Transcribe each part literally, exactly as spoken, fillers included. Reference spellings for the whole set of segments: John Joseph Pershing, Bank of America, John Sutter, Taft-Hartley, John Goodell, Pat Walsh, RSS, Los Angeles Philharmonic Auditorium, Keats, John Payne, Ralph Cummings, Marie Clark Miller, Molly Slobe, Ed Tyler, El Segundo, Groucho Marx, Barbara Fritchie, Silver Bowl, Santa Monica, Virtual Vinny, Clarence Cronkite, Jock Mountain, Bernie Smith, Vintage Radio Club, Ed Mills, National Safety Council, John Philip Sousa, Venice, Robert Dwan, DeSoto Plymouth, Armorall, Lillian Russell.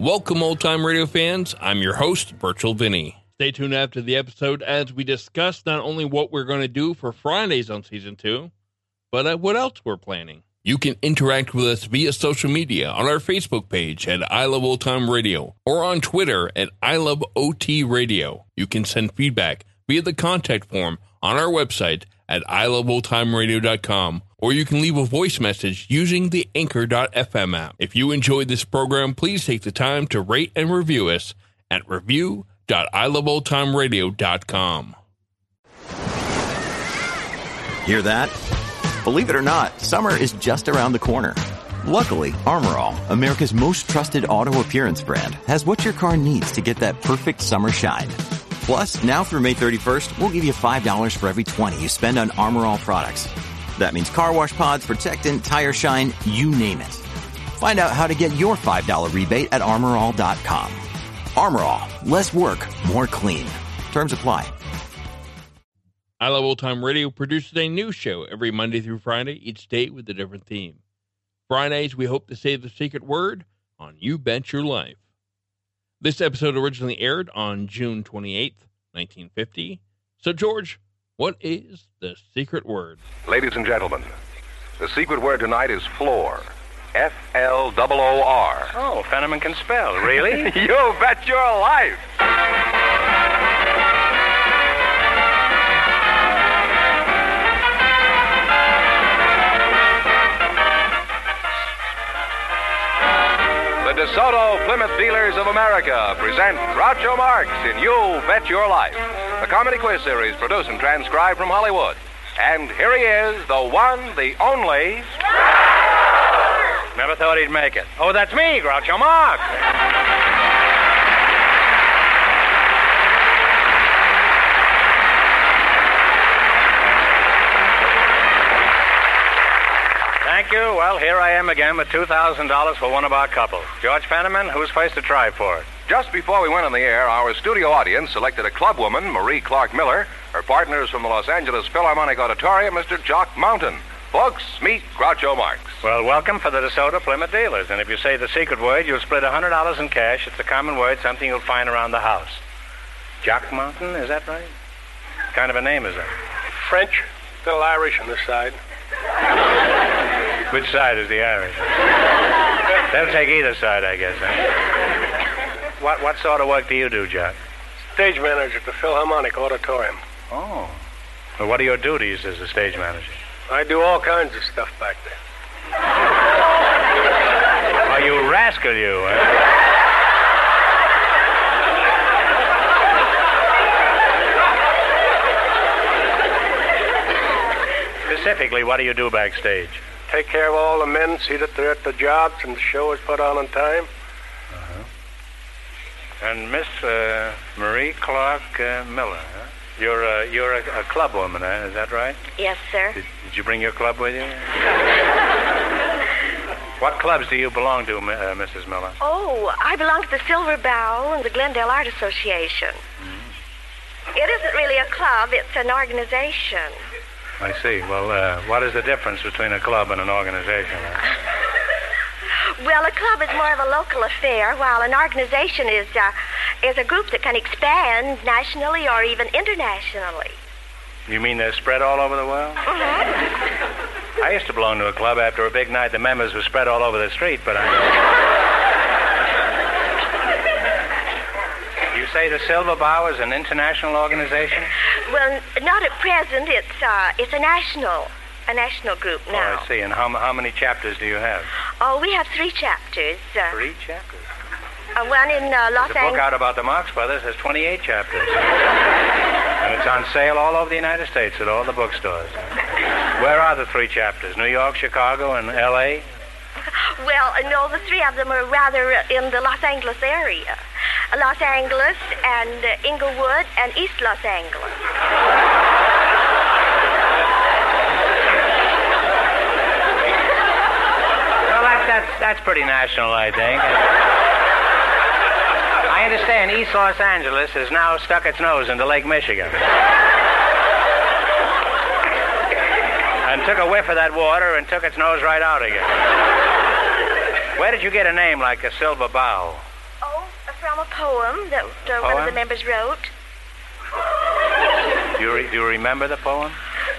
Welcome, Old Time Radio fans. I'm your host, Virtual Vinny. Stay tuned after the episode as we discuss not only what we're going to do for Fridays on Season two, but what else we're planning. You can interact with us via social media on our Facebook page at I Love Old Time Radio or on Twitter at I Love O T Radio. You can send feedback via the contact form on our website at I Love Old Time Radio dot com. Or you can leave a voice message using the Anchor dot F M app. If you enjoyed this program, please take the time to rate and review us at review dot I Love Old Time Radio dot com. Hear that? Believe it or not, summer is just around the corner. Luckily, Armorall, America's most trusted auto appearance brand, has what your car needs to get that perfect summer shine. Plus, now through May thirty-first, we'll give you five dollars for every twenty dollars you spend on Armorall products. That means car wash pods, protectant, tire shine, you name it. Find out how to get your five dollars rebate at Armor All dot com. Armorall, less work, more clean. Terms apply. I Love Old Time Radio produces a new show every Monday through Friday, each day with a different theme. Fridays, we hope to save the secret word on You Bet Your Life. This episode originally aired on June twenty-eighth, nineteen fifty. So, George, what is the secret word? Ladies and gentlemen, the secret word tonight is floor. F L O O R. Oh, Fenneman can spell, really? You bet your life! The DeSoto Plymouth Dealers of America present Groucho Marx in You Bet Your Life, a comedy quiz series produced and transcribed from Hollywood. And here he is, the one, the only... Never thought he'd make it. Oh, that's me, Groucho Marx. Thank you. Well, here I am again with two thousand dollars for one of our couples. George Fenneman, who's first to try for it? Just before we went on the air, our studio audience selected a club woman, Marie Clark Miller, her partners from the Los Angeles Philharmonic Auditorium, Mister Jock Mountain. Folks, meet Groucho Marx. Well, welcome for the DeSoto Plymouth Dealers. And if you say the secret word, you'll split one hundred dollars in cash. It's a common word, something you'll find around the house. Jock Mountain, is that right? What kind of a name is that? French, a little Irish on this side. Which side is the Irish? They'll take either side, I guess, huh? What what sort of work do you do, Jack? Stage manager at the Philharmonic Auditorium. Oh. Well, what are your duties as a stage manager? I do all kinds of stuff back there. Are you rascal, you? Huh? Specifically, what do you do backstage? Take care of all the men, see that they're at the jobs and the show is put on on time. And Miss uh, Marie Clark uh, Miller, huh? You're, uh, you're a, a club woman, huh? Is that right? Yes, sir. Did, did you bring your club with you? What clubs do you belong to, uh, Missus Miller? Oh, I belong to the Silver Bowl and the Glendale Art Association. Mm-hmm. It isn't really a club, it's an organization. I see. Well, uh, what is the difference between a club and an organization? Huh? Well, a club is more of a local affair, while an organization is uh, is a group that can expand nationally or even internationally. You mean they're spread all over the world? Mm-hmm. I used to belong to a club. After a big night, the members were spread all over the street, but I... You say the Silver Bowl is an international organization? Well, not at present. It's uh, it's a national A national group now. Oh, I see. And how how many chapters do you have? Oh, we have three chapters. Uh, three chapters? Uh, one in uh, Los Angeles. There's a book out about the Marx Brothers has twenty-eight chapters. And it's on sale all over the United States at all the bookstores. Where are the three chapters? New York, Chicago, and L A? Well, no, the three of them are rather in the Los Angeles area. Los Angeles and uh, Inglewood and East Los Angeles. Well, that, that's, that's pretty national, I think. I understand East Los Angeles has now stuck its nose into Lake Michigan. And took a whiff of that water and took its nose right out again. Where did you get a name like the Silver Bowl? Oh, from a poem that uh, poem? one of the members wrote. Do you, re- do you remember the poem?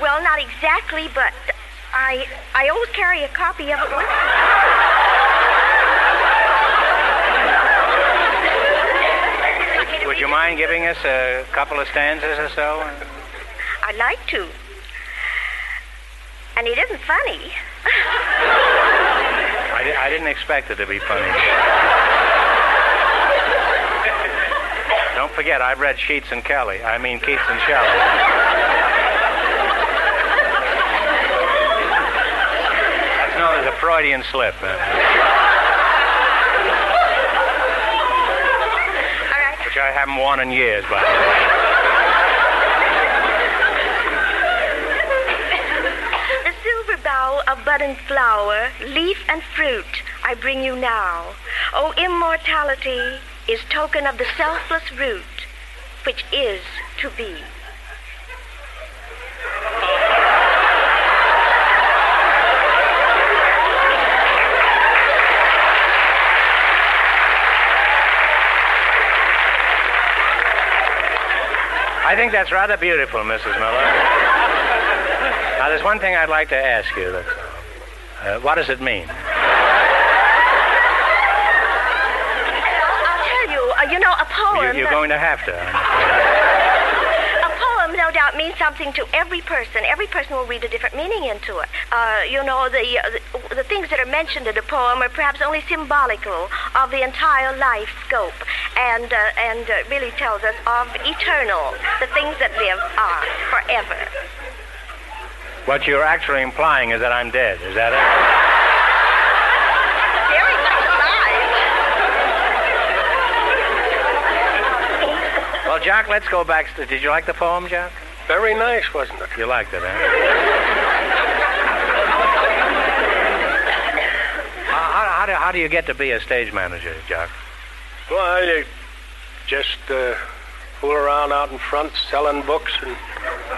Well, not exactly, but I I always carry a copy of it with me. Would, would you mind giving us a couple of stanzas or so? I'd like to. And it isn't funny. I, di- I didn't expect it to be funny. Don't forget, I've read Sheets and Kelly. I mean, Keats and Shelley. That's known as a Freudian slip. Uh. All right. Which I haven't worn in years, by the way. Of bud and flower, leaf and fruit, I bring you now. Oh, immortality is token of the selfless root, which is to be. I think that's rather beautiful, Missus Miller. Now, there's one thing I'd like to ask you. That, uh, what does it mean? Well, I'll tell you. Uh, you know, a poem... You, you're going to have to. A poem, no doubt, means something to every person. Every person will read a different meaning into it. Uh, you know, the, uh, the the things that are mentioned in a poem are perhaps only symbolical of the entire life scope and, uh, and uh, really tells us of eternal, the things that live are forever. What you're actually implying is that I'm dead. Is that it? Very much alive. Well, Jock, let's go back. To, did you like the poem, Jock? Very nice, wasn't it? You liked it, huh? uh, how, how, do, how do you get to be a stage manager, Jock? Well, you just uh, fool around out in front selling books and...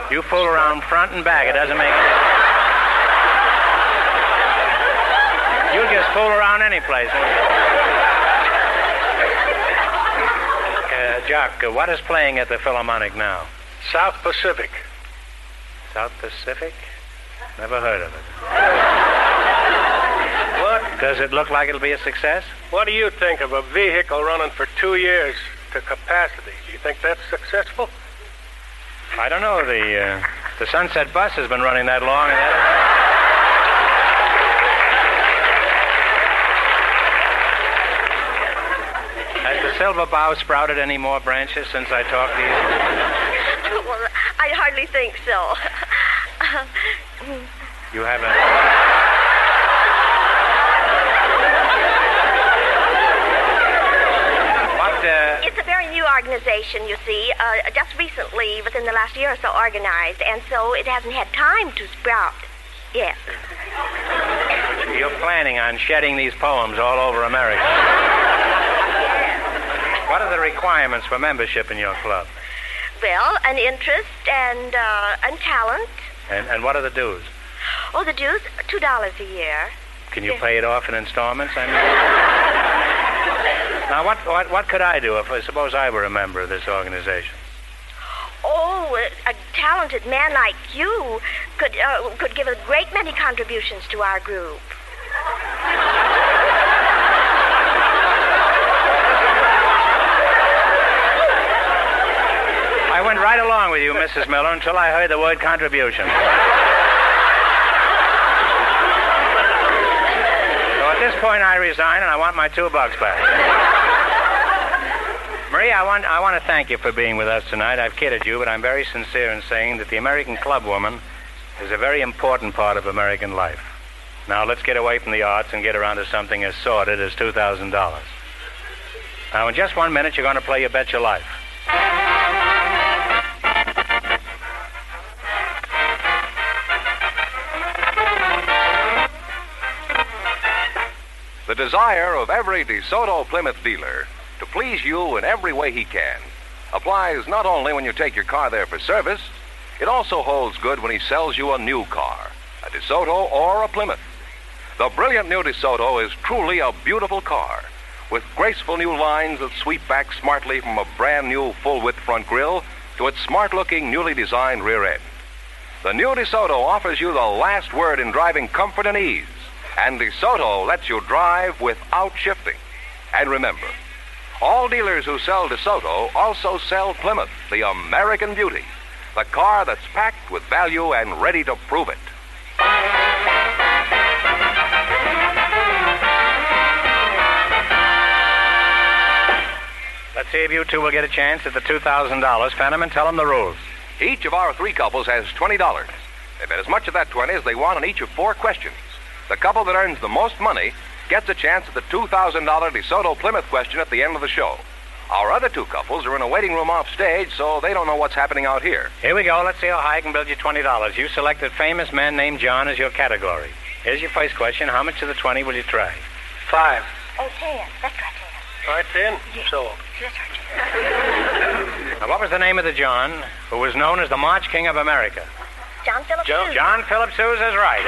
You fool around front and back. It doesn't make sense. You'll just fool around any place. Uh, Jock, uh, what is playing at the Philharmonic now? South Pacific. South Pacific? Never heard of it. What? Does it look like it'll be a success? What do you think of a vehicle running for two years to capacity? Do you think that's successful? I don't know. The uh, the Sunset Bus has been running that long. And that... Has the Silver Bough sprouted any more branches since I talked to you? Well, I hardly think so. You haven't... Uh, it's a very new organization, you see, uh, just recently, within the last year or so, organized, and so it hasn't had time to sprout yet. You're planning on shedding these poems all over America. Yes. What are the requirements for membership in your club? Well, an interest and, uh, and talent. And, and what are the dues? Oh, the dues? Two dollars a year. Can you yeah. pay it off in installments, I mean? Now, what, what what could I do if I suppose I were a member of this organization? Oh, a, a talented man like you could uh, could give a great many contributions to our group. I went right along with you, Missus Miller, until I heard the word contribution. So at this point, I resign, and I want my two bucks back. Marie, I want I want to thank you for being with us tonight. I've kidded you, but I'm very sincere in saying that the American club woman is a very important part of American life. Now, let's get away from the arts and get around to something as sordid as two thousand dollars. Now, in just one minute, you're going to play You Bet Your Life. The desire of every DeSoto Plymouth dealer to please you in every way he can applies not only when you take your car there for service, it also holds good when he sells you a new car, a DeSoto or a Plymouth. The brilliant new DeSoto is truly a beautiful car, with graceful new lines that sweep back smartly from a brand-new full-width front grille to its smart-looking, newly designed rear end. The new DeSoto offers you the last word in driving comfort and ease, and DeSoto lets you drive without shifting. And remember, all dealers who sell DeSoto also sell Plymouth, the American beauty, the car that's packed with value and ready to prove it. Let's see if you two will get a chance at the two thousand dollars. Fenneman, tell them the rules. Each of our three couples has twenty dollars. They bet as much of that twenty dollars as they want on each of four questions. The couple that earns the most money gets a chance at the two thousand dollars DeSoto Plymouth question at the end of the show. Our other two couples are in a waiting room off stage, so they don't know what's happening out here. Here we go. Let's see how high I can build you twenty dollars. You selected famous man named John as your category. Here's your first question. How much of the twenty will you try? Five. Oh, ten. That's right. Right then? Yes. So. Yes, right. Now, what was the name of the John who was known as the March King of America? John Philip Sousa. John Philip Sousa is right.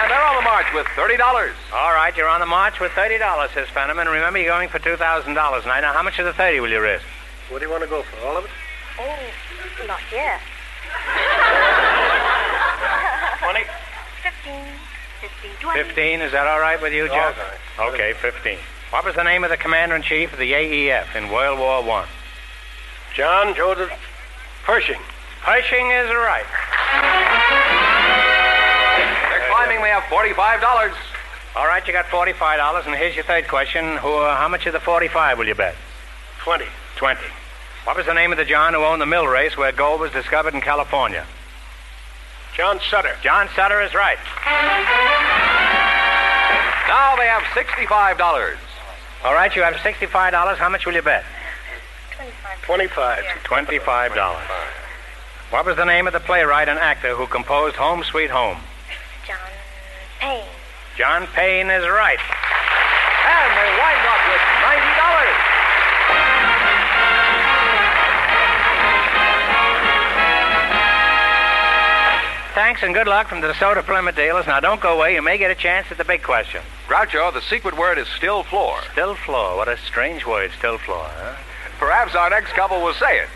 And they're on the march with thirty dollars. All right, you're on the march with thirty dollars, says Fenneman. Remember, you're going for two thousand dollars. Now, now, how much of the thirty will you risk? What do you want to go for, all of it? Oh, not yet. twenty? fifteen. Fifteen, is that all right with you, Jack? Oh, okay. okay, fifteen. What was the name of the commander-in-chief of the A E F in World War One? John Joseph Pershing. Pershing is right. They're climbing. They have forty-five dollars. All right, you got forty-five dollars, and here's your third question. Who? Uh, how much of the forty-five will you bet? Twenty. Twenty. What was the name of the John who owned the mill race where gold was discovered in California? John Sutter. John Sutter is right. Now they have sixty-five dollars. All right, you have sixty-five dollars. How much will you bet? Twenty-five. Twenty-five. twenty-five dollars. What was the name of the playwright and actor who composed Home Sweet Home? John Payne. John Payne is right. And they wind up with ninety dollars. Thanks and good luck from the DeSoto Plymouth dealers. Now, don't go away. You may get a chance at the big question. Groucho, the secret word is still floor. Still floor. What a strange word, still floor, huh? Perhaps our next couple will say it.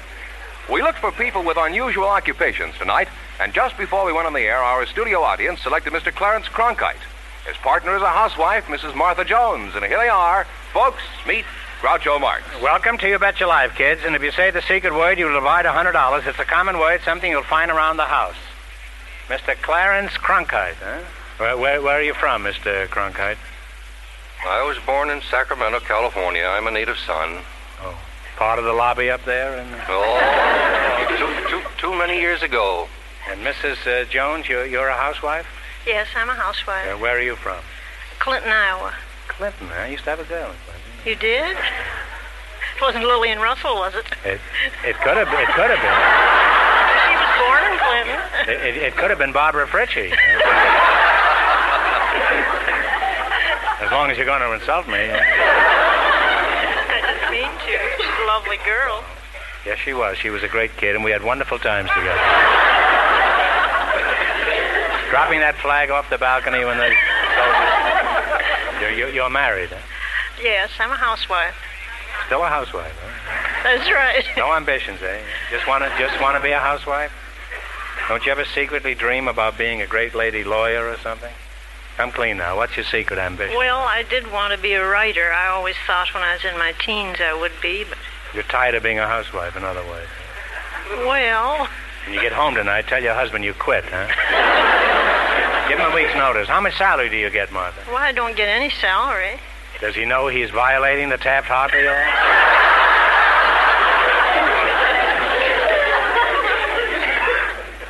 We looked for people with unusual occupations tonight, and just before we went on the air, our studio audience selected Mister Clarence Cronkite. His partner is a housewife, Missus Martha Jones. And here they are. Folks, meet Groucho Marx. Welcome to You Bet Your Life, kids. And if you say the secret word, you'll divide one hundred dollars. It's a common word, something you'll find around the house. Mister Clarence Cronkite, huh? Where, where, where are you from, Mister Cronkite? I was born in Sacramento, California. I'm a native son. Oh, part of the lobby up there? And... Oh, too, too, too many years ago. And Missus Uh, Jones, you're, you're a housewife? Yes, I'm a housewife. Uh, where are you from? Clinton, Iowa. Clinton, huh? I used to have a girl in Clinton. You did? It wasn't Lillian Russell, was it? It, it could have been. It could have been. It, it, it could have been Barbara Fritchie. As long as you're going to insult me. I didn't mean to. She's a lovely girl. Yes, she was. She was a great kid, and we had wonderful times together. Dropping that flag off the balcony when they told you. You're, you're married, huh? Yes, I'm a housewife. Still a housewife, huh? That's right. No ambitions, eh? Just want to just want to be a housewife? Don't you ever secretly dream about being a great lady lawyer or something? Come clean now. What's your secret ambition? Well, I did want to be a writer. I always thought when I was in my teens I would be, but... You're tired of being a housewife, in other words. Well... When you get home tonight, tell your husband you quit, huh? Give him a week's notice. How much salary do you get, Martha? Well, I don't get any salary. Does he know he's violating the Taft-Hartley law?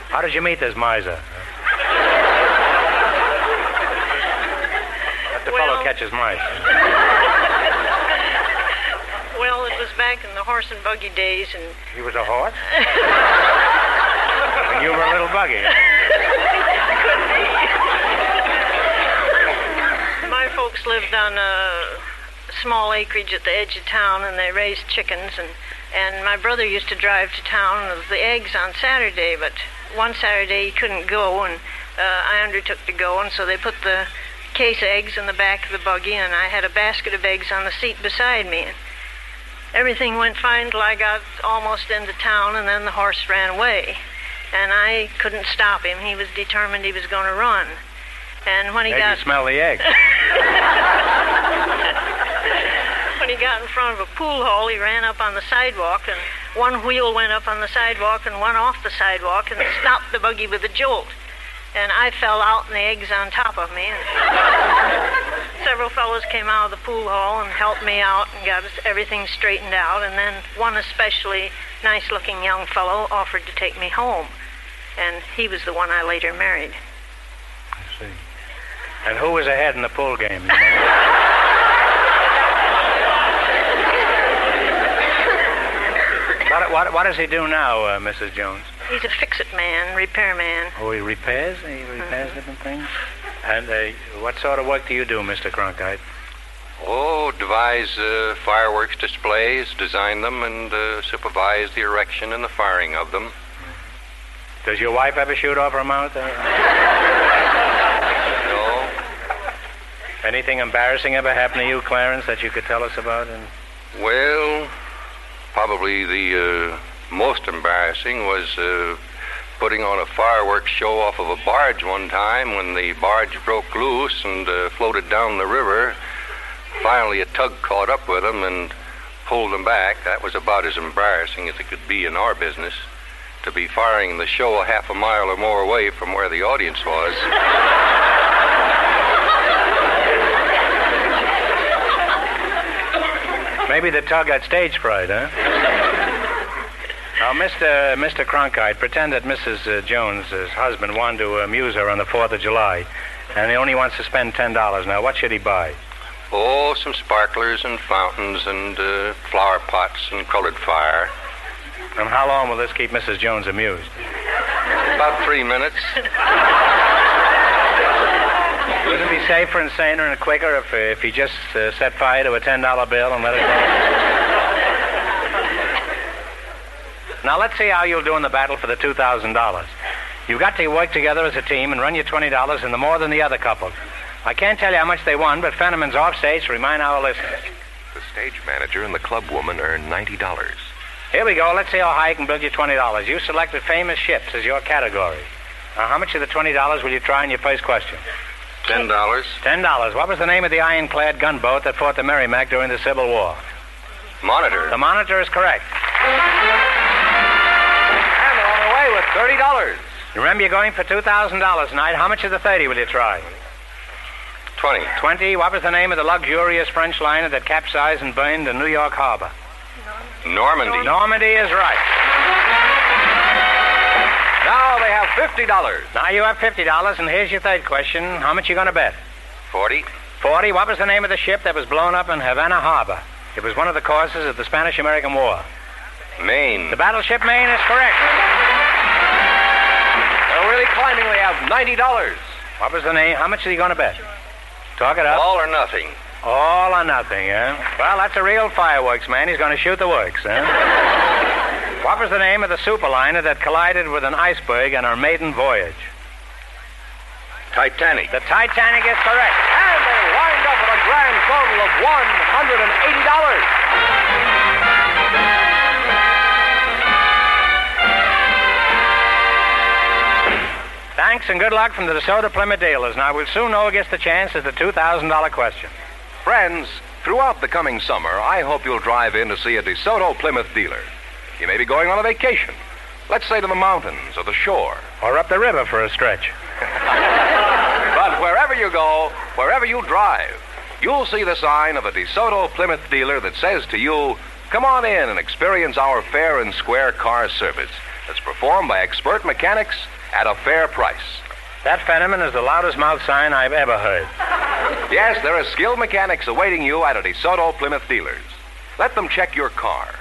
How did you meet this miser? Let the well, fellow catches mice. horse and buggy days. And he was a horse? When you were a little buggy. Could be. My folks lived on a small acreage at the edge of town, and they raised chickens. And, and my brother used to drive to town with the eggs on Saturday, but one Saturday he couldn't go, and uh, I undertook to go, and so they put the case eggs in the back of the buggy, and I had a basket of eggs on the seat beside me. And everything went fine till I got almost into town, and then the horse ran away. And I couldn't stop him. He was determined he was going to run. And when he Made got... you smell the eggs. When he got in front of a pool hall, he ran up on the sidewalk, and one wheel went up on the sidewalk and one off the sidewalk, and stopped the buggy with a jolt. And I fell out, and the eggs on top of me. And several fellows came out of the pool hall and helped me out and got everything straightened out. And then one especially nice-looking young fellow offered to take me home. And he was the one I later married. I see. And who was ahead in the pool game? You know? What, what, what does he do now, uh, Missus Jones? He's a fix-it man, repairman. Oh, he repairs? He repairs mm-hmm. different things? And uh, what sort of work do you do, Mister Cronkite? Oh, devise uh, fireworks displays, design them, and uh, supervise the erection and the firing of them. Does your wife ever shoot off her mouth? No. Anything embarrassing ever happen to you, Clarence, that you could tell us about? And... Well... Probably the uh, most embarrassing was uh, putting on a fireworks show off of a barge one time when the barge broke loose and uh, floated down the river. Finally, a tug caught up with them and pulled them back. That was about as embarrassing as it could be in our business, to be firing the show a half a mile or more away from where the audience was. Maybe the tug got stage fright, huh? Now, Mister Mister Cronkite, pretend that Missus Uh, Jones' husband wanted to amuse her on the fourth of July, and he only wants to spend ten dollars. Now, what should he buy? Oh, some sparklers and fountains and uh, flower pots and colored fire. And how long will this keep Missus Jones amused? About three minutes. Wouldn't it be safer and saner and quicker if uh, if he just uh, set fire to a ten dollar bill and let it go? Now, let's see how you'll do in the battle for the two thousand dollars. You've got to work together as a team and run your twenty dollars into more than the other couple. I can't tell you how much they won, but Fenneman's off stage to remind our listeners. The stage manager and the club woman earned ninety dollars. Here we go. Let's see how high you can build your twenty dollars. You selected famous ships as your category. Now, how much of the twenty dollars will you try in your first question? Ten dollars. Ten dollars. What was the name of the ironclad gunboat that fought the Merrimac during the Civil War? Monitor. The Monitor is correct. And on the way with thirty dollars. Remember, you're going for two thousand dollars tonight. How much of the thirty will you try? Twenty. Twenty. What was the name of the luxurious French liner that capsized and burned in New York Harbor? Normandy. Normandy is right. Now they have fifty dollars. Now you have fifty dollars, and here's your third question. How much are you going to bet? Forty. Forty. What was the name of the ship that was blown up in Havana Harbor? It was one of the causes of the Spanish-American War. Maine. The battleship Maine is correct. They're really climbing. They have ninety dollars. What was the name? How much are you going to bet? Talk it up. All or nothing. All or nothing, eh? Well, that's a real fireworks man. He's going to shoot the works, eh? What was the name of the superliner that collided with an iceberg on her maiden voyage? Titanic. The Titanic is correct. And they wind up with a grand total of one hundred eighty dollars. Thanks and good luck from the DeSoto Plymouth dealers. Now, we'll soon know who gets the chance at the two thousand dollars question. Friends, throughout the coming summer, I hope you'll drive in to see a DeSoto Plymouth dealer. You may be going on a vacation, let's say to the mountains or the shore. Or up the river for a stretch. But wherever you go, wherever you drive, you'll see the sign of a DeSoto Plymouth dealer that says to you, come on in and experience our fair and square car service that's performed by expert mechanics at a fair price. That Fenneman is the loudest mouth sign I've ever heard. Yes, there are skilled mechanics awaiting you at a DeSoto Plymouth dealer's. Let them check your car.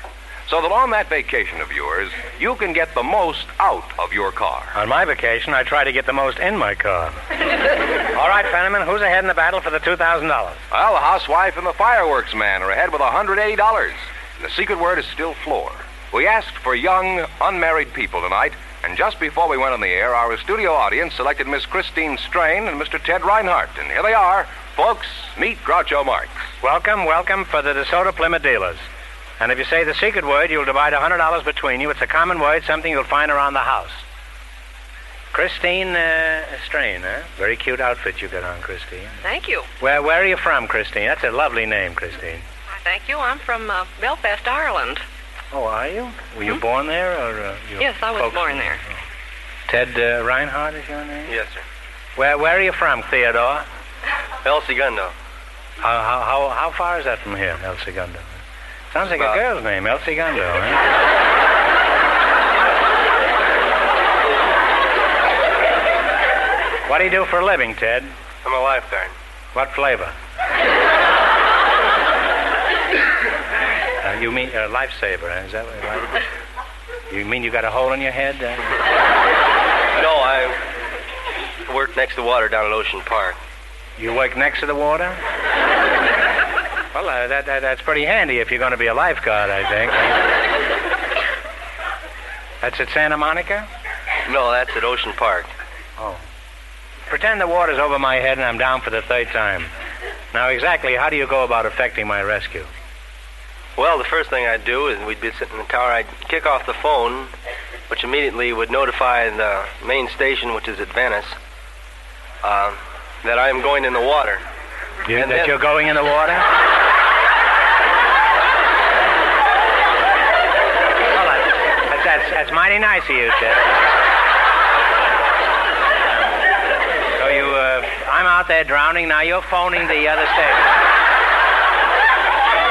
so that on that vacation of yours, you can get the most out of your car. On my vacation, I try to get the most in my car. All right, Fenneman, who's ahead in the battle for the two thousand dollars? Well, the housewife and the fireworks man are ahead with one hundred eighty dollars. The secret word is still floor. We asked for young, unmarried people tonight, and just before we went on the air, our studio audience selected Miss Christine Strain and Mister Ted Reinhart. And here they are. Folks, meet Groucho Marx. Welcome, welcome for the DeSoto Plymouth dealers. And if you say the secret word, you'll divide one hundred dollars between you. It's a common word, something you'll find around the house. Christine uh, Strain, huh? Very cute outfit you got on, Christine. Thank you. Where, where are you from, Christine? That's a lovely name, Christine. Thank you. I'm from uh, Belfast, Ireland. Oh, are you? Were you hmm? born there? or uh, Yes, I was born there. Oh. Ted uh, Reinhart is your name? Yes, sir. Where, where are you from, Theodore? El Segundo. How, how, how far is that from here, El Segundo? Sounds like About. a girl's name, El Segundo, huh? What do you do for a living, Ted? I'm a lifeguard. What flavor? uh, you mean a uh, lifesaver, huh? Is that what right? You mean you got a hole in your head? Uh? No, I work next to water down at Ocean Park. You work next to the water? Well, uh, that, that that's pretty handy if you're going to be a lifeguard, I think. That's at Santa Monica? No, that's at Ocean Park. Oh. Pretend the water's over my head and I'm down for the third time. Now, exactly how do you go about effecting my rescue? Well, the first thing I'd do is we'd be sitting in the tower. I'd kick off the phone, which immediately would notify the main station, which is at Venice, uh, that I'm going in the water. You, and that then... you're going in the water? That's, that's mighty nice of you, Ted. So you, uh, I'm out there drowning. Now you're phoning the other station.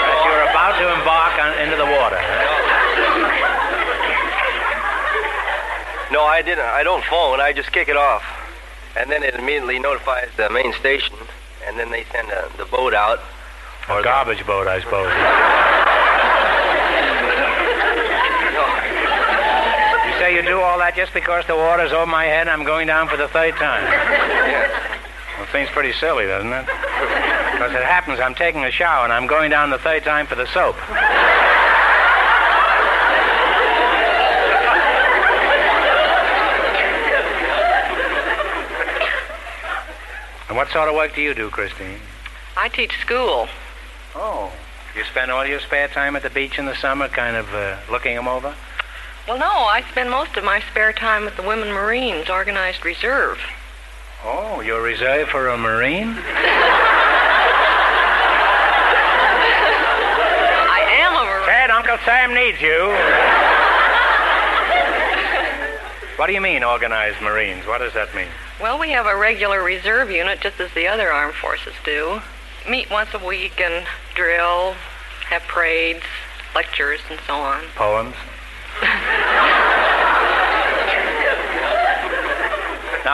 That you're about to embark on, into the water. Huh? No, I didn't. I don't phone. I just kick it off. And then it immediately notifies the main station. And then they send a, the boat out. Or a garbage the... boat, I suppose. So you do all that just because the water's over my head and I'm going down for the third time? Yes. Well, seems pretty silly, doesn't it? Because it happens, I'm taking a shower and I'm going down the third time for the soap. And what sort of work do you do, Christine? I teach school. Oh. You spend all your spare time at the beach in the summer kind of uh, looking them over? Well, no, I spend most of my spare time with the Women Marines, organized reserve. Oh, you're reserved for a Marine? I am a Marine. Ted, Uncle Sam needs you. What do you mean, organized Marines? What does that mean? Well, we have a regular reserve unit, just as the other armed forces do. Meet once a week and drill, have parades, lectures, and so on. Poems?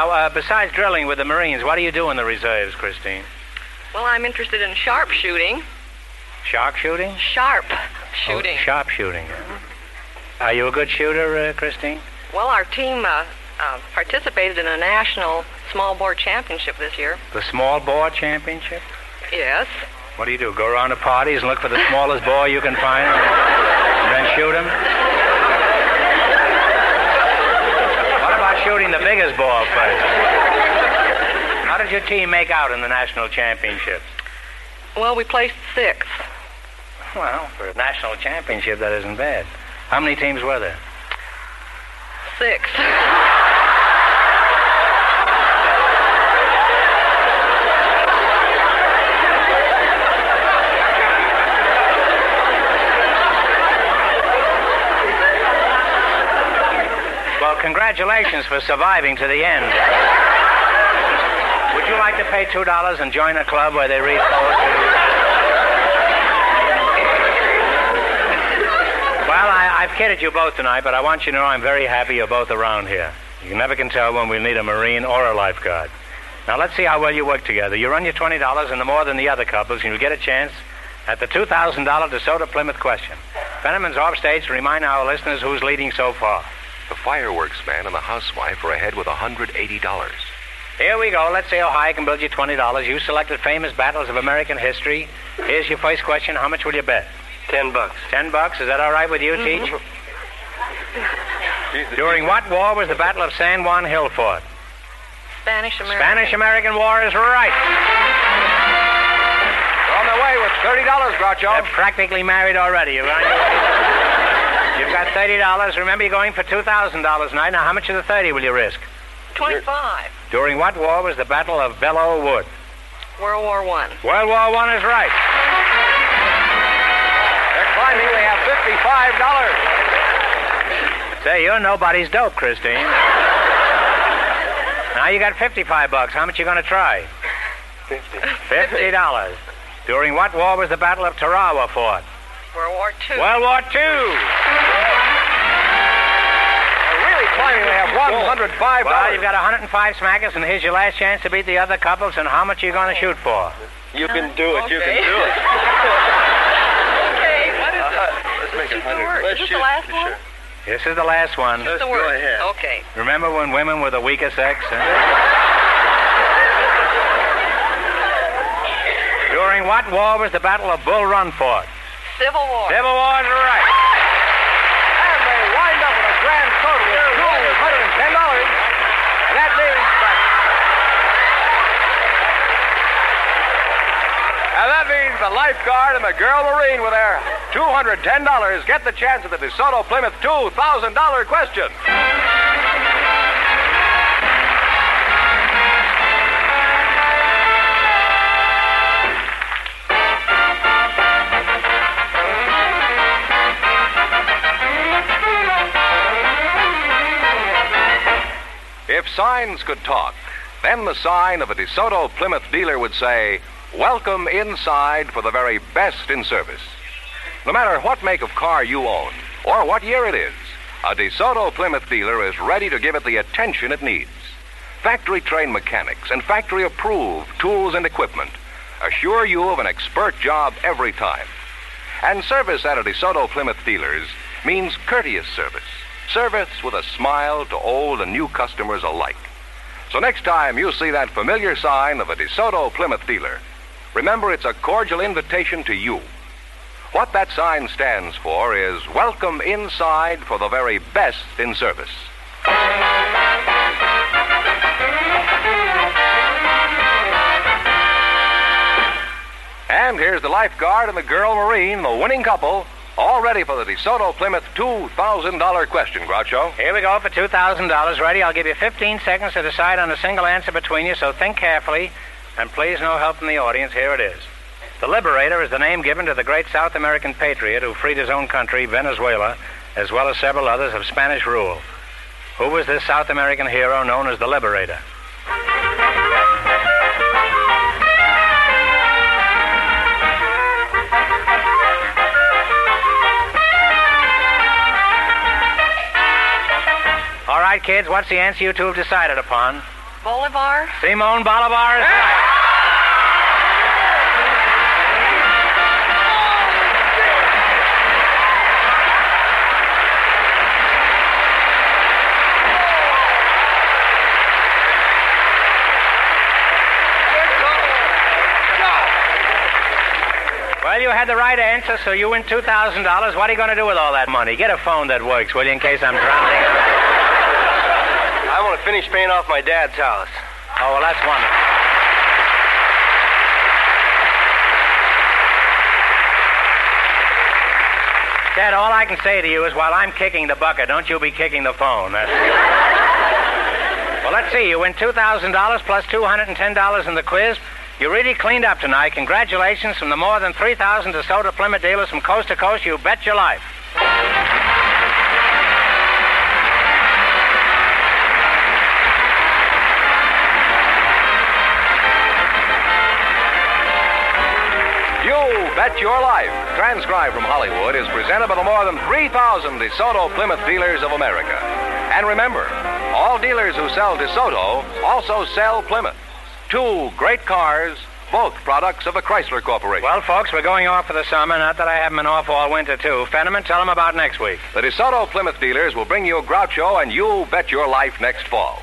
Now, uh, besides drilling with the Marines, what do you do in the reserves, Christine? Well, I'm interested in sharp shooting. Sharp shooting? Sharp shooting. Oh, sharp shooting. Mm-hmm. Are you a good shooter, uh, Christine? Well, our team uh, uh, participated in a national small bore championship this year. The small bore championship? Yes. What do you do? Go around to parties and look for the smallest bore you can find and then shoot him? Shooting the biggest ball first. How did your team make out in the national championships? Well, we placed sixth. Well, for a national championship, that isn't bad. How many teams were there? Six. Congratulations for surviving to the end. Would you like to pay two dollars and join a club where they read poetry? Well, I, I've kidded you both tonight, but I want you to know I'm very happy you're both around here. You never can tell when we need a Marine or a lifeguard. Now, let's see how well you work together. You run your twenty dollars into more than the other couples, and you get a chance at the two thousand dollars DeSoto Plymouth question. Fenneman's offstage to remind our listeners who's leading so far. The fireworks man and the housewife are ahead with one hundred eighty dollars. Here we go. Let's see how high I can build you twenty dollars. You selected famous battles of American history. Here's your first question. How much will you bet? Ten bucks. Ten bucks? Is that all right with you, mm-hmm. Teach? During what war was the Battle of San Juan Hillfort? Spanish-American. Spanish-American War is right. On the way with thirty dollars, Groucho. They're practically married already. You're right. You've got thirty dollars. Remember, you're going for two thousand dollars tonight. Now, how much of the thirty will you risk? twenty-five. During what war was the Battle of Belleau Wood? World War One. World War One is right. They're climbing. They have fifty-five dollars. Say, you're nobody's dope, Christine. Now, you got fifty-five bucks. How much you going to try? Fifty. Fifty dollars. During what war was the Battle of Tarawa fought? World War Two. World War Two. They're really climbing. They have one hundred five dollars. Well, you've got a hundred and five smackers, and here's your last chance to beat the other couples. And how much are you going to shoot for? You can do it. Okay. You can do it. Okay. What is uh, let's make it hundred. Is this shoot. The last one? Sure. This is the last one. Let's go ahead. Okay. Remember when women were the weaker sex? Huh? During what war was the Battle of Bull Run fought? Civil War. Civil War is right. And they wind up with a grand total of two hundred ten dollars. And that means... And that means the lifeguard and the girl Marine with their two hundred ten dollars get the chance at the DeSoto Plymouth two thousand dollars question. If signs could talk, then the sign of a DeSoto Plymouth dealer would say, "Welcome inside for the very best in service." No matter what make of car you own or what year it is, a DeSoto Plymouth dealer is ready to give it the attention it needs. Factory-trained mechanics and factory-approved tools and equipment assure you of an expert job every time. And service at a DeSoto Plymouth dealer's means courteous service. Service with a smile to old and new customers alike. So next time you see that familiar sign of a DeSoto Plymouth dealer, remember it's a cordial invitation to you. What that sign stands for is "Welcome inside for the very best in service." And here's the lifeguard and the girl Marine, the winning couple, all ready for the DeSoto Plymouth two thousand dollars question, Groucho. Here we go for two thousand dollars. Ready? I'll give you fifteen seconds to decide on a single answer between you, so think carefully. And please, no help from the audience. Here it is. The Liberator is the name given to the great South American patriot who freed his own country, Venezuela, as well as several others of Spanish rule. Who was this South American hero known as the Liberator? All right, kids, what's the answer you two have decided upon? Bolivar. Simón Bolívar is right. Well, you had the right answer, so you win two thousand dollars. What are you going to do with all that money? Get a phone that works, will you, in case I'm drowning? I want to finish paying off my dad's house. Oh, well, that's wonderful. Dad, all I can say to you is while I'm kicking the bucket, don't you be kicking the phone. That's... Well, let's see. You win two thousand dollars plus two hundred ten dollars in the quiz. You really cleaned up tonight. Congratulations from the more than three thousand DeSoto Plymouth dealers from coast to coast. You bet your life. You Bet Your Life, transcribed from Hollywood, is presented by the more than three thousand DeSoto Plymouth dealers of America. And remember, all dealers who sell DeSoto also sell Plymouth. Two great cars, both products of the Chrysler Corporation. Well, folks, we're going off for the summer. Not that I haven't been off all winter, too. Fenneman, tell them about next week. The DeSoto Plymouth dealers will bring you Groucho and You Bet Your Life next fall.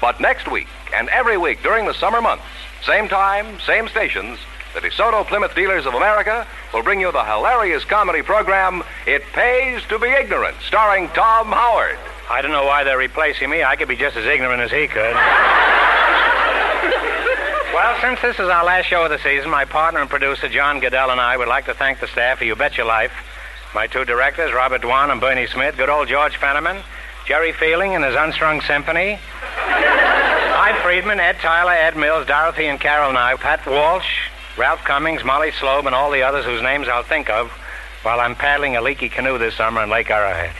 But next week and every week during the summer months, same time, same stations, the DeSoto Plymouth Dealers of America will bring you the hilarious comedy program It Pays to Be Ignorant, starring Tom Howard. I don't know why they're replacing me. I could be just as ignorant as he could. Well, since this is our last show of the season, my partner and producer, John Goodell, and I would like to thank the staff of You Bet Your Life, my two directors, Robert Dwan and Bernie Smith, good old George Fenneman, Jerry Fielding and his Unstrung Symphony, Hi Friedman, Ed Tyler, Ed Mills, Dorothy and Carol Nye, Pat Walsh, Ralph Cummings, Molly Slobe, and all the others whose names I'll think of while I'm paddling a leaky canoe this summer in Lake Arrowhead.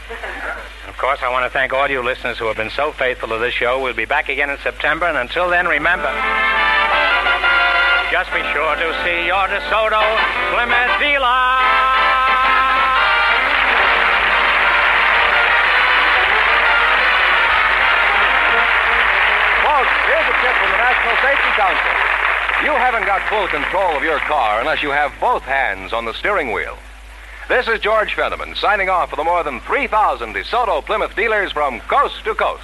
Of course, I want to thank all you listeners who have been so faithful to this show. We'll be back again in September, and until then, remember, just be sure to see your DeSoto Plymouth dealer. Here's a tip from the National Safety Council. You haven't got full control of your car unless you have both hands on the steering wheel. This is George Fenneman signing off for the more than three thousand DeSoto Plymouth dealers from coast to coast.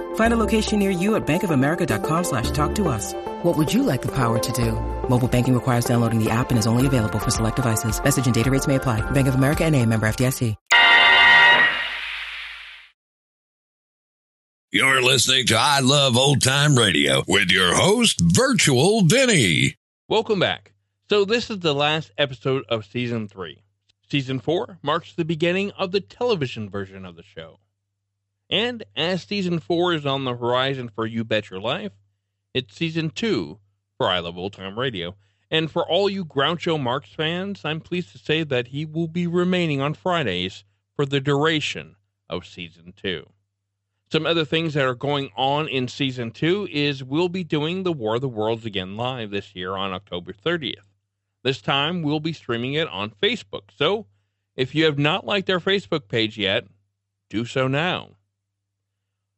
Find a location near you at bankofamerica.com slash talk to us. What would you like the power to do? Mobile banking requires downloading the app and is only available for select devices. Message and data rates may apply. Bank of America N A member F D I C. You're listening to I Love Old Time Radio with your host, Virtual Vinny. Welcome back. So this is the last episode of Season three. Season four marks the beginning of the television version of the show. And as Season four is on the horizon for You Bet Your Life, it's Season two for I Love Old Time Radio. And for all you Groucho Marx fans, I'm pleased to say that he will be remaining on Fridays for the duration of Season two. Some other things that are going on in Season two is we'll be doing The War of the Worlds again live this year on October thirtieth. This time, we'll be streaming it on Facebook. So, if you have not liked our Facebook page yet, do so now.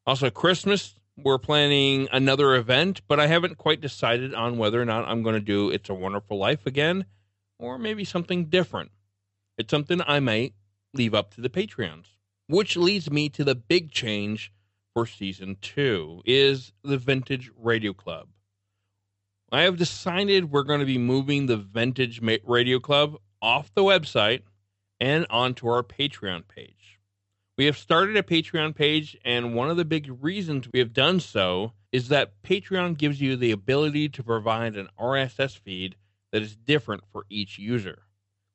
Also, Christmas, we're planning another event, but I haven't quite decided on whether or not I'm going to do It's a Wonderful Life again, or maybe something different. It's something I may leave up to the Patreons. Which leads me to the big change for Season two is the Vintage Radio Club. I have decided we're going to be moving the Vintage Radio Club off the website and onto our Patreon page. We have started a Patreon page, and one of the big reasons we have done so is that Patreon gives you the ability to provide an R S S feed that is different for each user.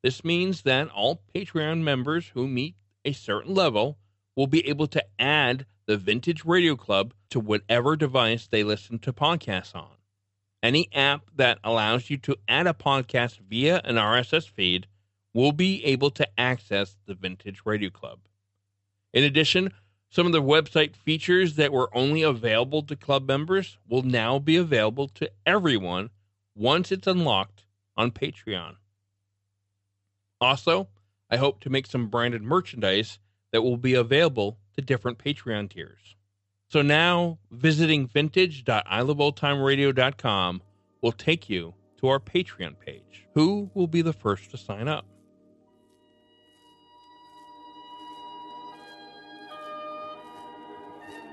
This means that all Patreon members who meet a certain level will be able to add the Vintage Radio Club to whatever device they listen to podcasts on. Any app that allows you to add a podcast via an R S S feed will be able to access the Vintage Radio Club. In addition, some of the website features that were only available to club members will now be available to everyone once it's unlocked on Patreon. Also, I hope to make some branded merchandise that will be available to different Patreon tiers. So now, visiting vintage dot i love old time radio dot com will take you to our Patreon page. Who will be the first to sign up?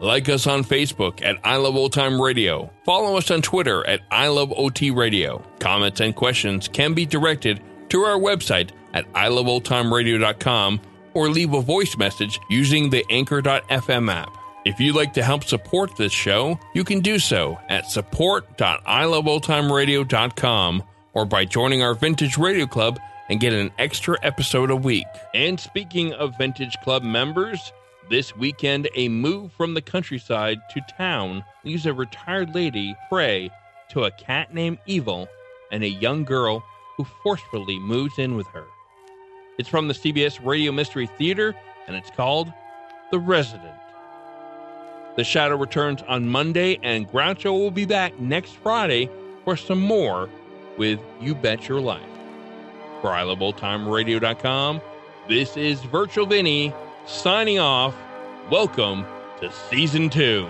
Like us on Facebook at I Love Old Time Radio. Follow us on Twitter at I Love O T Radio. Comments and questions can be directed to our website at I love old time radio dot com or leave a voice message using the Anchor dot f m app. If you'd like to help support this show, you can do so at support dot I love old time radio dot com or by joining our Vintage Radio Club and get an extra episode a week. And speaking of Vintage Club members, this weekend, a move from the countryside to town leaves a retired lady prey to a cat named Evil and a young girl who forcefully moves in with her. It's from the C B S Radio Mystery Theater, and it's called The Resident. The Shadow returns on Monday, and Groucho will be back next Friday for some more with You Bet Your Life. For I love old time radio dot com, this is Virtual Vinny signing off. Welcome to Season two.